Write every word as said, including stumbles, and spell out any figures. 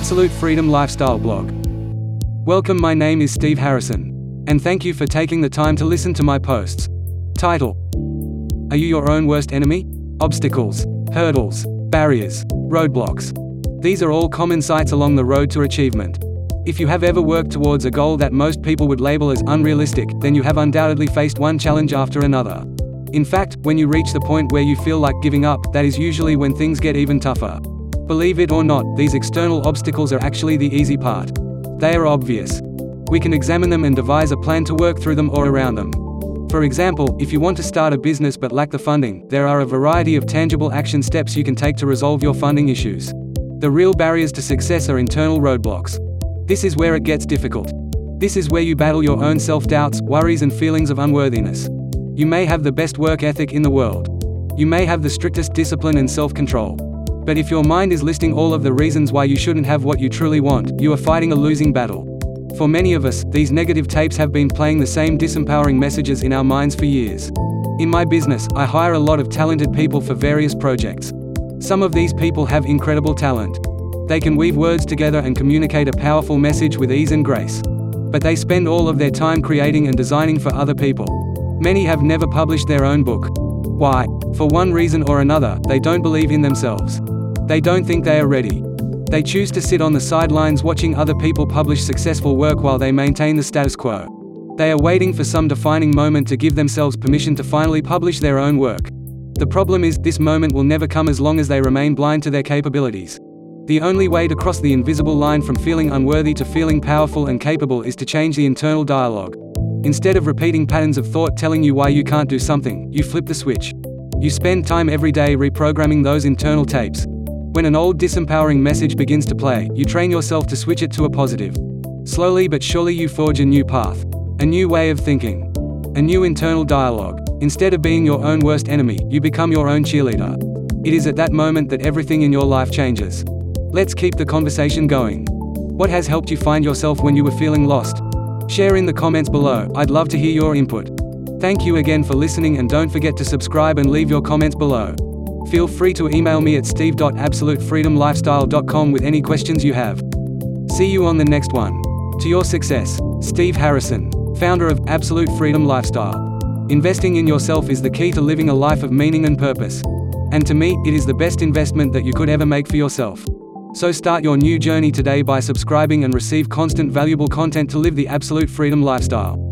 Absolute Freedom Lifestyle blog. Welcome, my name is Steve Harrison, and thank you for taking the time to listen to my posts. Title: Are you your own worst enemy? Obstacles, hurdles, barriers, roadblocks. These are all common sights along the road to achievement. If you have ever worked towards a goal that most people would label as unrealistic, then you have undoubtedly faced one challenge after another. In fact, when you reach the point where you feel like giving up, that is usually when things get even tougher. Believe it or not, these external obstacles are actually the easy part. They are obvious. We can examine them and devise a plan to work through them or around them. For example, if you want to start a business but lack the funding, there are a variety of tangible action steps you can take to resolve your funding issues. The real barriers to success are internal roadblocks. This is where it gets difficult. This is where you battle your own self-doubts, worries and feelings of unworthiness. You may have the best work ethic in the world. You may have the strictest discipline and self-control. But if your mind is listing all of the reasons why you shouldn't have what you truly want, you are fighting a losing battle. For many of us, these negative tapes have been playing the same disempowering messages in our minds for years. In my business, I hire a lot of talented people for various projects. Some of these people have incredible talent. They can weave words together and communicate a powerful message with ease and grace. But they spend all of their time creating and designing for other people. Many have never published their own book. Why? For one reason or another, they don't believe in themselves. They don't think they are ready. They choose to sit on the sidelines watching other people publish successful work while they maintain the status quo. They are waiting for some defining moment to give themselves permission to finally publish their own work. The problem is, this moment will never come as long as they remain blind to their capabilities. The only way to cross the invisible line from feeling unworthy to feeling powerful and capable is to change the internal dialogue. Instead of repeating patterns of thought telling you why you can't do something, you flip the switch. You spend time every day reprogramming those internal tapes. When an old disempowering message begins to play, you train yourself to switch it to a positive. Slowly but surely you forge a new path, a new way of thinking, a new internal dialogue. Instead of being your own worst enemy, you become your own cheerleader. It is at that moment that everything in your life changes. Let's keep the conversation going. What has helped you find yourself when you were feeling lost? Share in the comments below, I'd love to hear your input. Thank you again for listening and don't forget to subscribe and leave your comments below. Feel free to email me at steve dot absolute freedom lifestyle dot com with any questions you have. See you on the next one. To your success, Steve Harrison, founder of Absolute Freedom Lifestyle. Investing in yourself is the key to living a life of meaning and purpose. And to me, it is the best investment that you could ever make for yourself. So start your new journey today by subscribing and receive constant valuable content to live the Absolute Freedom Lifestyle.